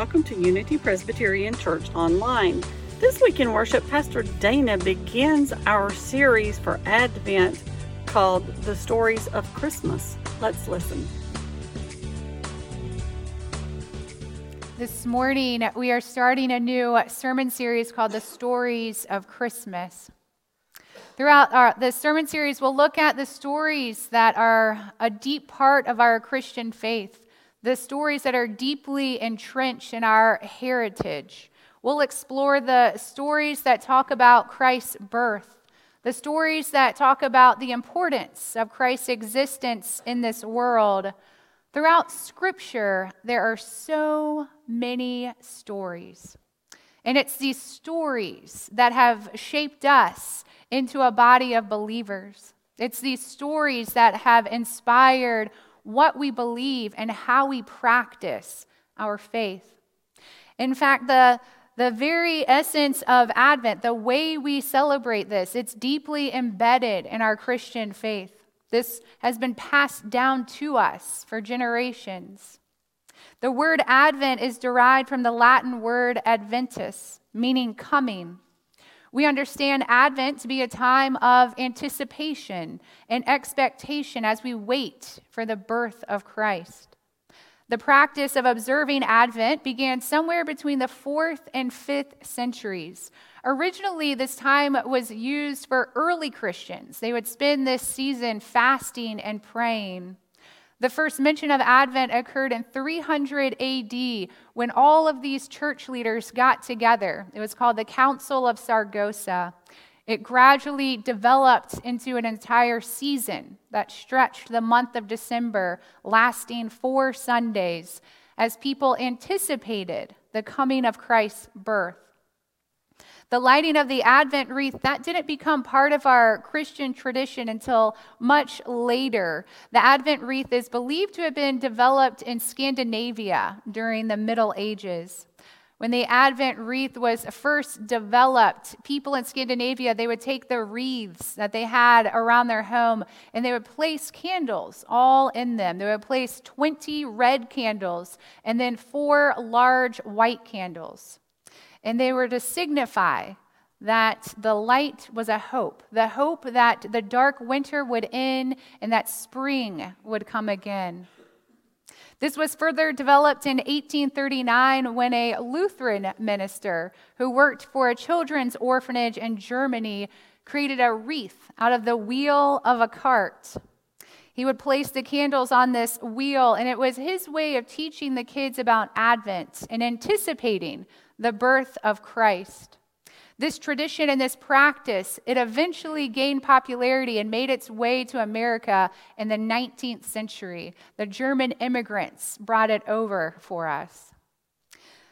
welcome to Unity Presbyterian Church Online. This week in worship, Pastor Dana begins our series for Advent called The Stories of Christmas. Let's listen. This morning, we are starting a new sermon series called The Stories of Christmas. Throughout this sermon series, we'll look at the stories that are a deep part of our Christian faith, the stories that are deeply entrenched in our heritage. We'll explore the stories that talk about Christ's birth, the stories that talk about the importance of Christ's existence in this world. Throughout Scripture, there are so many stories. And it's these stories that have shaped us into a body of believers. It's these stories that have inspired what we believe and how we practice our faith. In fact, the very essence of Advent, the way we celebrate this, it's deeply embedded in our Christian faith. This has been passed down to us for generations. The word Advent is derived from the Latin word adventus, meaning coming. We understand Advent to be a time of anticipation and expectation as we wait for the birth of Christ. The practice of observing Advent began somewhere between the 4th and 5th centuries. Originally, this time was used for early Christians. They would spend this season fasting and praying. The first mention of Advent occurred in 300 AD when all of these church leaders got together. It was called the Council of Saragossa. It gradually developed into an entire season that stretched the month of December, lasting 4 Sundays, as people anticipated the coming of Christ's birth. The lighting of the Advent wreath, that didn't become part of our Christian tradition until much later. The Advent wreath is believed to have been developed in Scandinavia during the Middle Ages. When the Advent wreath was first developed, people in Scandinavia, they would take the wreaths that they had around their home and they would place candles all in them. They would place 20 red candles and then 4 large white candles. And they were to signify that the light was a hope, the hope that the dark winter would end and that spring would come again. This was further developed in 1839 when a Lutheran minister who worked for a children's orphanage in Germany created a wreath out of the wheel of a cart. He would place the candles on this wheel, and it was his way of teaching the kids about Advent and anticipating the birth of Christ. This tradition and this practice, it eventually gained popularity and made its way to America in the 19th century. The German immigrants brought it over for us.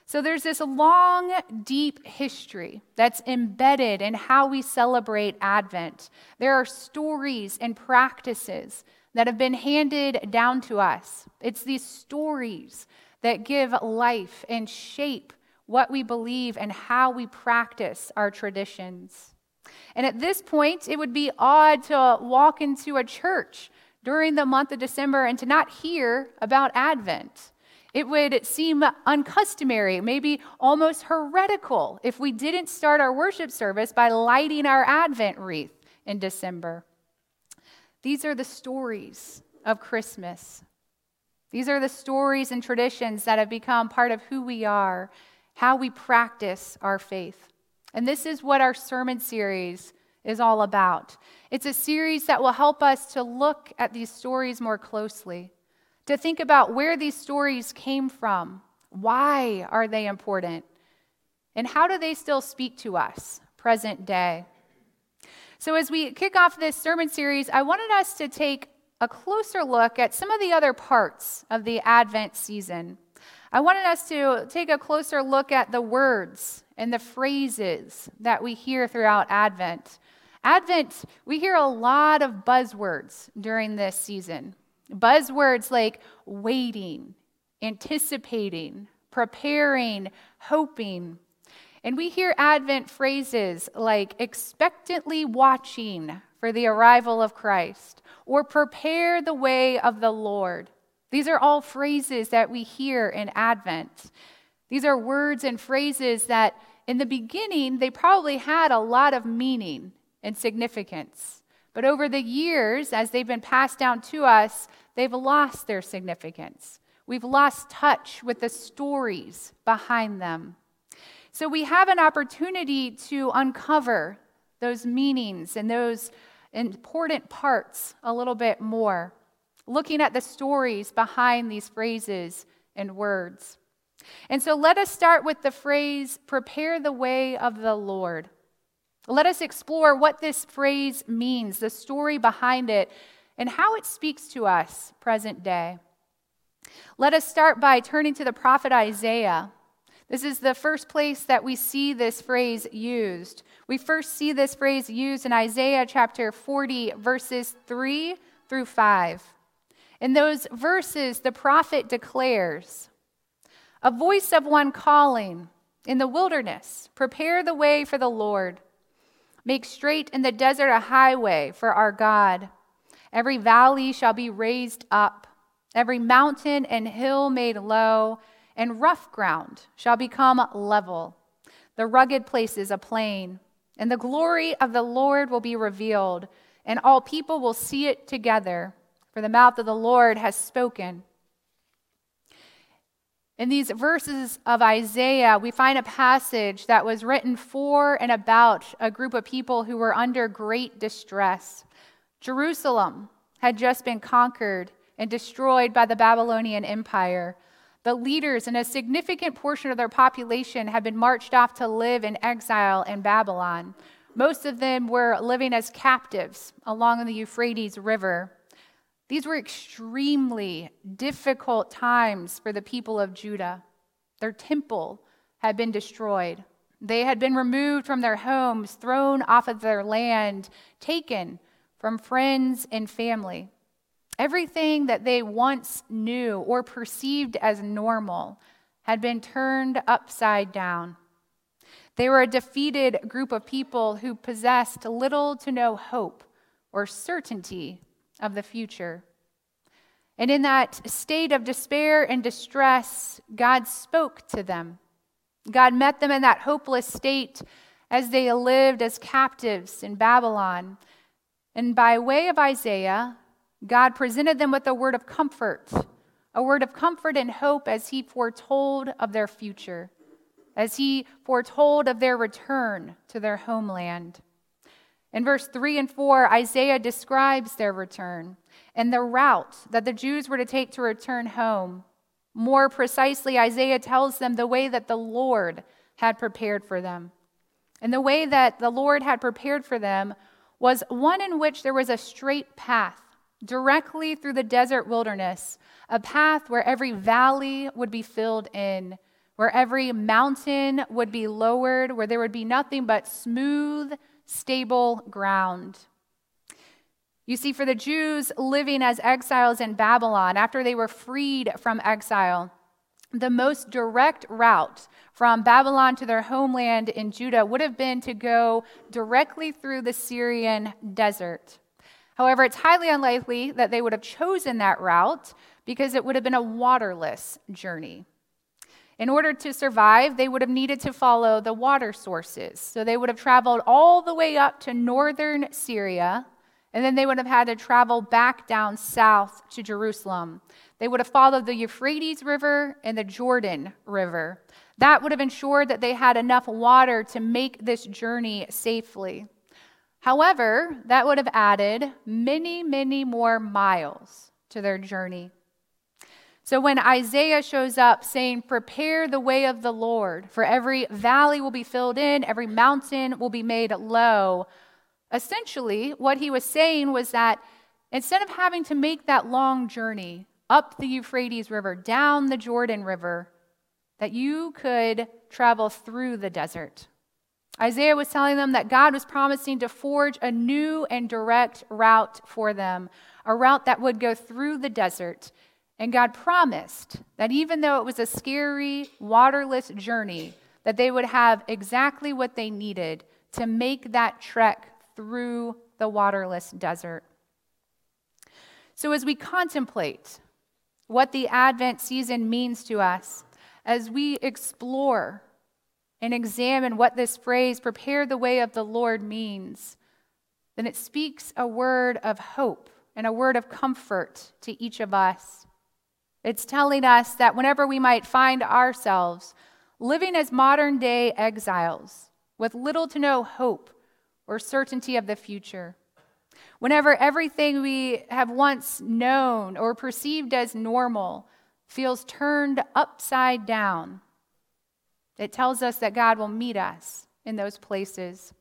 So there's this long, deep history that's embedded in how we celebrate Advent. There are stories and practices that have been handed down to us. It's these stories that give life and shape what we believe, and how we practice our traditions. And at this point, it would be odd to walk into a church during the month of December and to not hear about Advent. It would seem uncustomary, maybe almost heretical, if we didn't start our worship service by lighting our Advent wreath in December. These are the stories of Christmas. These are the stories and traditions that have become part of who we are, how we practice our faith. And this is what our sermon series is all about. It's a series that will help us to look at these stories more closely, to think about where these stories came from, why are they important, and how do they still speak to us present day. So as we kick off this sermon series, I wanted us to take a closer look at some of the other parts of the Advent season. I wanted us to take a closer look at the words and the phrases that we hear throughout Advent. Advent, we hear a lot of buzzwords during this season. Buzzwords like waiting, anticipating, preparing, hoping. And we hear Advent phrases like expectantly watching for the arrival of Christ or prepare the way of the Lord. These are all phrases that we hear in Advent. These are words and phrases that in the beginning, they probably had a lot of meaning and significance. But over the years, as they've been passed down to us, they've lost their significance. We've lost touch with the stories behind them. So we have an opportunity to uncover those meanings and those important parts a little bit more, looking at the stories behind these phrases and words. And so let us start with the phrase, prepare the way of the Lord. Let us explore what this phrase means, the story behind it, and how it speaks to us present day. Let us start by turning to the prophet Isaiah. This is the first place that we see this phrase used. We first see this phrase used in Isaiah chapter 40, verses 3 through 5. In those verses, the prophet declares, "A voice of one calling in the wilderness, prepare the way for the Lord. Make straight in the desert a highway for our God. Every valley shall be raised up, every mountain and hill made low, and rough ground shall become level. The rugged places a plain, and the glory of the Lord will be revealed, and all people will see it together, for the mouth of the Lord has spoken." In these verses of Isaiah, we find a passage that was written for and about a group of people who were under great distress. Jerusalem had just been conquered and destroyed by the Babylonian Empire. The leaders and a significant portion of their population had been marched off to live in exile in Babylon. Most of them were living as captives along the Euphrates River. These were extremely difficult times for the people of Judah. Their temple had been destroyed. They had been removed from their homes, thrown off of their land, taken from friends and family. Everything that they once knew or perceived as normal had been turned upside down. They were a defeated group of people who possessed little to no hope or certainty of the future. And in that state of despair and distress, God spoke to them. God met them in that hopeless state as they lived as captives in Babylon. And by way of Isaiah, God presented them with a word of comfort and hope as he foretold of their future, as he foretold of their return to their homeland. In verse 3 and 4, Isaiah describes their return and the route that the Jews were to take to return home. More precisely, Isaiah tells them the way that the Lord had prepared for them. And the way that the Lord had prepared for them was one in which there was a straight path directly through the desert wilderness, a path where every valley would be filled in, where every mountain would be lowered, where there would be nothing but smooth, stable ground. You see, for the Jews living as exiles in Babylon, after they were freed from exile, the most direct route from Babylon to their homeland in Judah would have been to go directly through the Syrian desert. However, it's highly unlikely that they would have chosen that route because it would have been a waterless journey. In order to survive, they would have needed to follow the water sources. So they would have traveled all the way up to northern Syria, and then they would have had to travel back down south to Jerusalem. They would have followed the Euphrates River and the Jordan River. That would have ensured that they had enough water to make this journey safely. However, that would have added many, many more miles to their journey. So when Isaiah shows up saying, prepare the way of the Lord, for every valley will be filled in, every mountain will be made low, essentially what he was saying was that instead of having to make that long journey up the Euphrates River, down the Jordan River, that you could travel through the desert. Isaiah was telling them that God was promising to forge a new and direct route for them, a route that would go through the desert. And God promised that even though it was a scary, waterless journey, that they would have exactly what they needed to make that trek through the waterless desert. So as we contemplate what the Advent season means to us, as we explore and examine what this phrase, prepare the way of the Lord, means, then it speaks a word of hope and a word of comfort to each of us. It's telling us that whenever we might find ourselves living as modern day exiles with little to no hope or certainty of the future, whenever everything we have once known or perceived as normal feels turned upside down, it tells us that God will meet us in those places,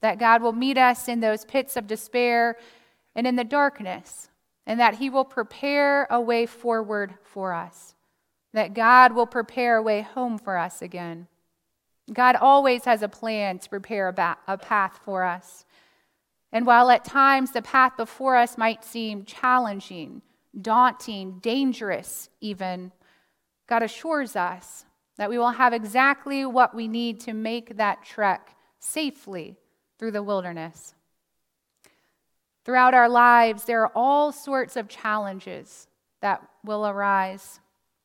that God will meet us in those pits of despair and in the darkness, and that he will prepare a way forward for us, that God will prepare a way home for us again. God always has a plan to prepare a path for us. And while at times the path before us might seem challenging, daunting, dangerous even, God assures us that we will have exactly what we need to make that trek safely through the wilderness. Throughout our lives, there are all sorts of challenges that will arise.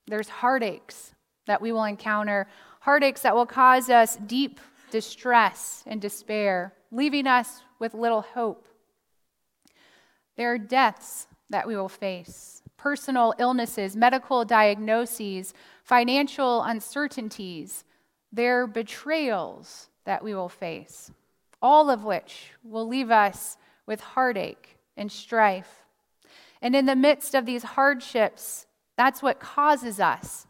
There's heartaches that we will encounter, heartaches that will cause us deep distress and despair, leaving us with little hope. There are deaths that we will face, personal illnesses, medical diagnoses, financial uncertainties. There are betrayals that we will face, all of which will leave us with heartache and strife. And in the midst of these hardships, that's what causes us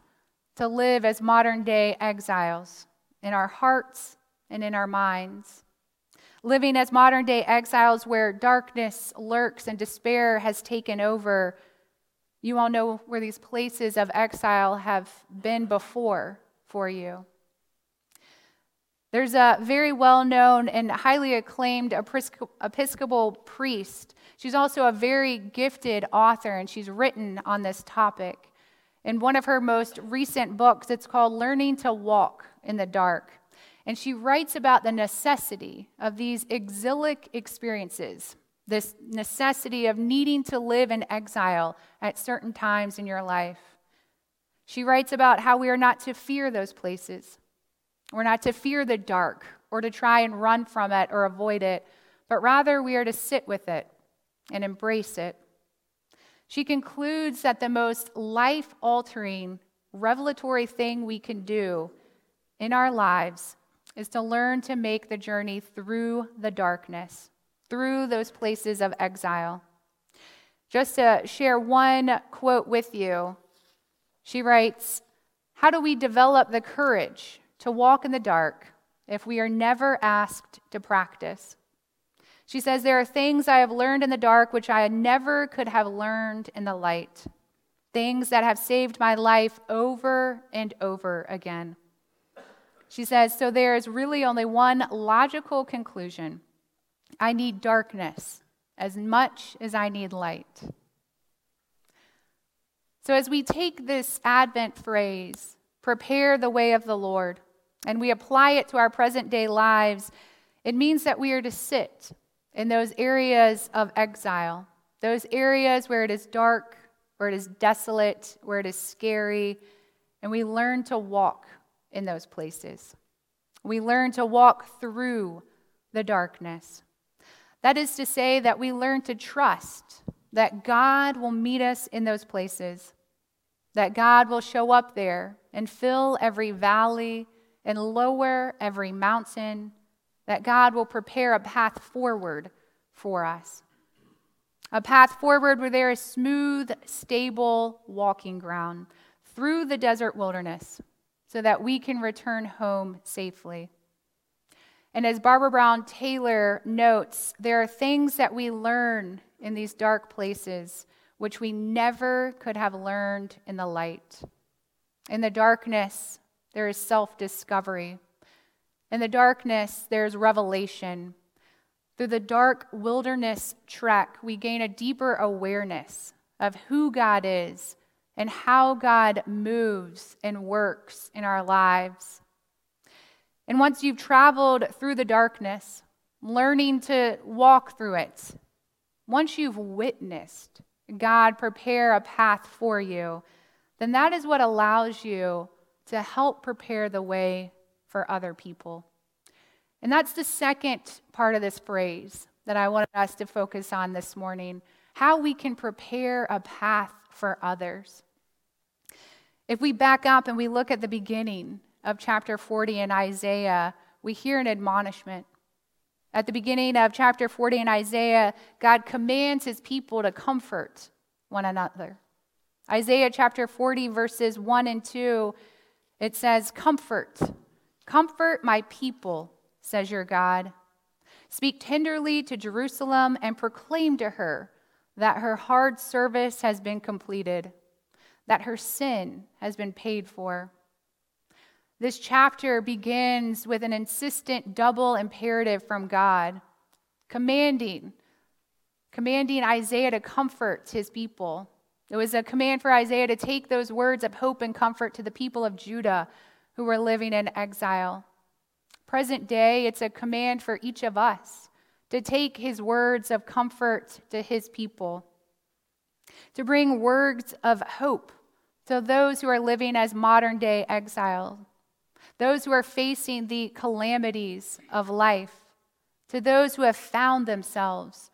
to live as modern-day exiles in our hearts and in our minds. Living as modern-day exiles where darkness lurks and despair has taken over. You all know where these places of exile have been before for you. There's a very well-known and highly acclaimed Episcopal priest. She's also a very gifted author, and she's written on this topic. In one of her most recent books, it's called Learning to Walk in the Dark. And she writes about the necessity of these exilic experiences, this necessity of needing to live in exile at certain times in your life. She writes about how we are not to fear those places. We're not to fear the dark or to try and run from it or avoid it, but rather we are to sit with it and embrace it. She concludes that the most life-altering, revelatory thing we can do in our lives is to learn to make the journey through the darkness, through those places of exile. Just to share one quote with you, she writes, "How do we develop the courage to walk in the dark if we are never asked to practice?" She says, "There are things I have learned in the dark which I never could have learned in the light, things that have saved my life over and over again." She says, "So there is really only one logical conclusion. I need darkness as much as I need light." So as we take this Advent phrase, prepare the way of the Lord, and we apply it to our present day lives, it means that we are to sit in those areas of exile, those areas where it is dark, where it is desolate, where it is scary, and we learn to walk in those places. We learn to walk through the darkness. That is to say that we learn to trust that God will meet us in those places, that God will show up there and fill every valley and lower every mountain, that God will prepare a path forward for us, a path forward where there is smooth, stable walking ground through the desert wilderness, so that we can return home safely. And as Barbara Brown Taylor notes, there are things that we learn in these dark places which we never could have learned in the light. In the darkness, there is self-discovery. In the darkness, there's revelation. Through the dark wilderness trek, we gain a deeper awareness of who God is and how God moves and works in our lives. And once you've traveled through the darkness, learning to walk through it, once you've witnessed God prepare a path for you, then that is what allows you to help prepare the way for other people. And that's the second part of this phrase that I wanted us to focus on this morning, how we can prepare a path for others. If we back up and we look at the beginning of chapter 40 in Isaiah, we hear an admonishment. At the beginning of chapter 40 in Isaiah, God commands his people to comfort one another. Isaiah chapter 40, verses 1 and 2, it says, Comfort my people, says your God. Speak tenderly to Jerusalem and proclaim to her that her hard service has been completed, that her sin has been paid for. This chapter begins with an insistent double imperative from God, commanding Isaiah to comfort his people. It was a command for Isaiah to take those words of hope and comfort to the people of Judah who were living in exile. Present day, it's a command for each of us to take his words of comfort to his people, to bring words of hope to those who are living as modern day exiles, those who are facing the calamities of life, to those who have found themselves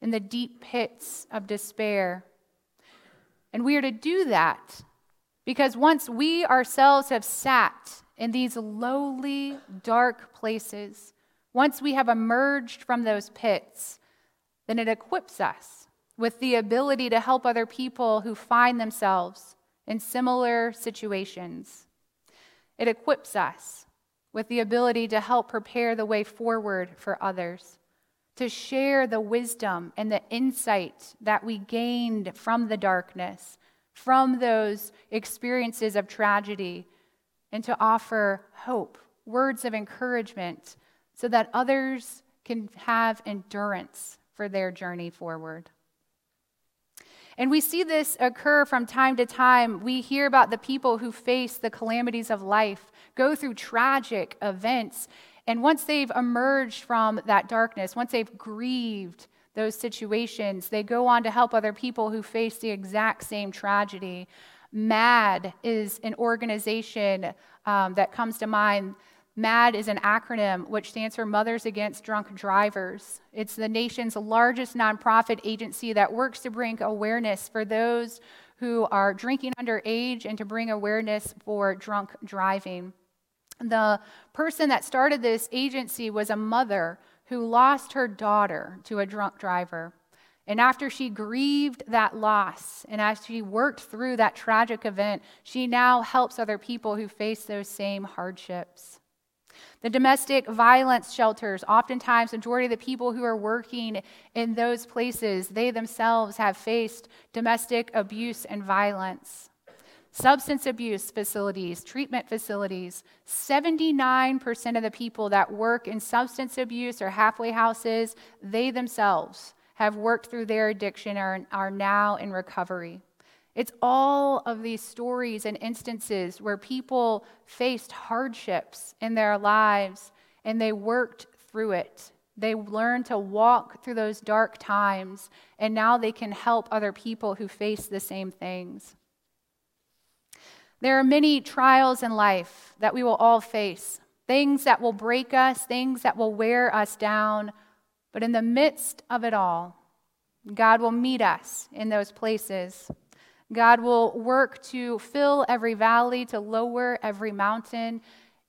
in the deep pits of despair. And we are to do that because once we ourselves have sat in these lowly, dark places, once we have emerged from those pits, then it equips us with the ability to help other people who find themselves in similar situations. It equips us with the ability to help prepare the way forward for others, to share the wisdom and the insight that we gained from the darkness, from those experiences of tragedy, and to offer hope, words of encouragement, so that others can have endurance for their journey forward. And we see this occur from time to time. We hear about the people who face the calamities of life, go through tragic events, and once they've emerged from that darkness, once they've grieved those situations, they go on to help other people who face the exact same tragedy. MAD is an organization that comes to mind. MAD is an acronym which stands for Mothers Against Drunk Drivers. It's the nation's largest nonprofit agency that works to bring awareness for those who are drinking underage and to bring awareness for drunk driving. The person that started this agency was a mother who lost her daughter to a drunk driver. And after she grieved that loss, and as she worked through that tragic event, she now helps other people who face those same hardships. The domestic violence shelters, oftentimes majority of the people who are working in those places, they themselves have faced domestic abuse and violence. Substance abuse facilities, treatment facilities, 79% of the people that work in substance abuse or halfway houses, they themselves have worked through their addiction and are now in recovery. It's all of these stories and instances where people faced hardships in their lives and they worked through it. They learned to walk through those dark times, and now they can help other people who face the same things. There are many trials in life that we will all face, things that will break us, things that will wear us down. But in the midst of it all, God will meet us in those places. God will work to fill every valley, to lower every mountain,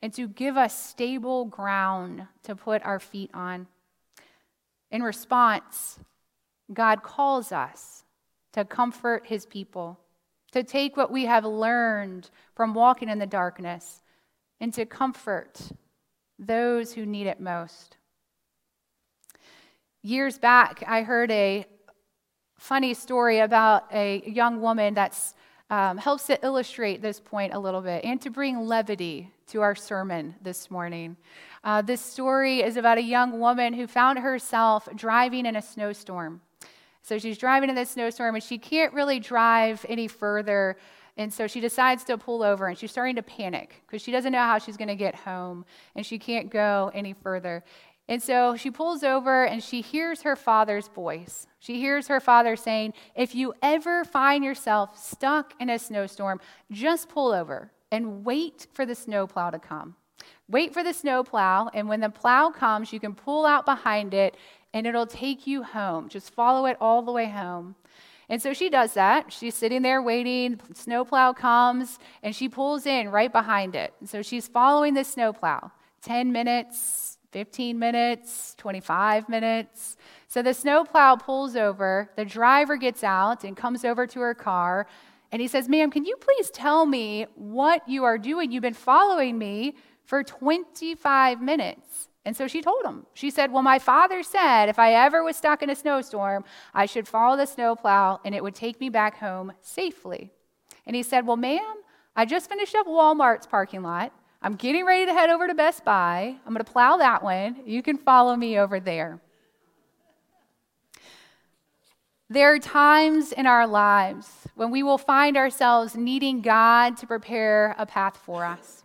and to give us stable ground to put our feet on. In response, God calls us to comfort his people, to take what we have learned from walking in the darkness, and to comfort those who need it most. Years back, I heard a funny story about a young woman that helps to illustrate this point a little bit and to bring levity to our sermon this morning. This story is about a young woman who found herself driving in a snowstorm. So she's driving in this snowstorm and she can't really drive any further. And so she decides to pull over, and she's starting to panic because she doesn't know how she's going to get home and she can't go any further. And so she pulls over and she hears her father's voice. She hears her father saying, "If you ever find yourself stuck in a snowstorm, just pull over and wait for the snowplow to come. Wait for the snowplow, and when the plow comes, you can pull out behind it, and it'll take you home. Just follow it all the way home. And so she does that. She's sitting there waiting. Snowplow comes, and she pulls in right behind it. And so she's following the snowplow. 10 minutes, 15 minutes, 25 minutes. So the snowplow pulls over. The driver gets out and comes over to her car, and he says, "Ma'am, can you please tell me what you are doing? You've been following me for 25 minutes. And so she told him. She said, "Well, my father said if I ever was stuck in a snowstorm, I should follow the snowplow and it would take me back home safely." And he said, "Well, ma'am, I just finished up Walmart's parking lot. I'm getting ready to head over to Best Buy. I'm going to plow that one. You can follow me over there." There are times in our lives when we will find ourselves needing God to prepare a path for us.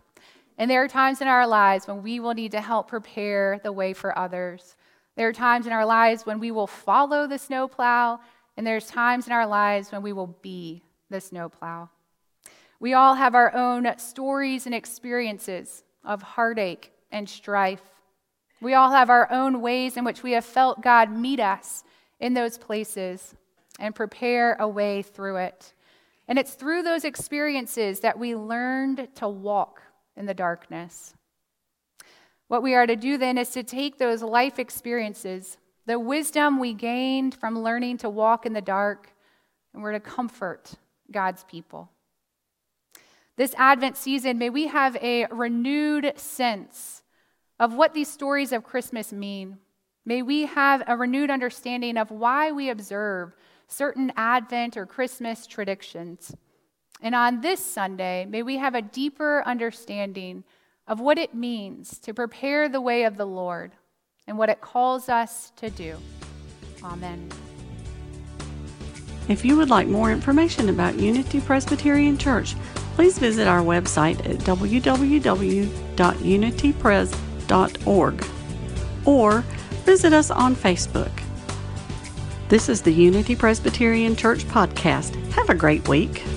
And there are times in our lives when we will need to help prepare the way for others. There are times in our lives when we will follow the snowplow, and there's times in our lives when we will be the snowplow. We all have our own stories and experiences of heartache and strife. We all have our own ways in which we have felt God meet us in those places and prepare a way through it. And it's through those experiences that we learned to walk in the darkness. What we are to do then is to take those life experiences, the wisdom we gained from learning to walk in the dark, and we're to comfort God's people. This Advent season, may we have a renewed sense of what these stories of Christmas mean. May we have a renewed understanding of why we observe certain Advent or Christmas traditions. And on this Sunday, may we have a deeper understanding of what it means to prepare the way of the Lord and what it calls us to do. Amen. If you would like more information about Unity Presbyterian Church, please visit our website at www.unitypres.org or visit us on Facebook. This is the Unity Presbyterian Church podcast. Have a great week.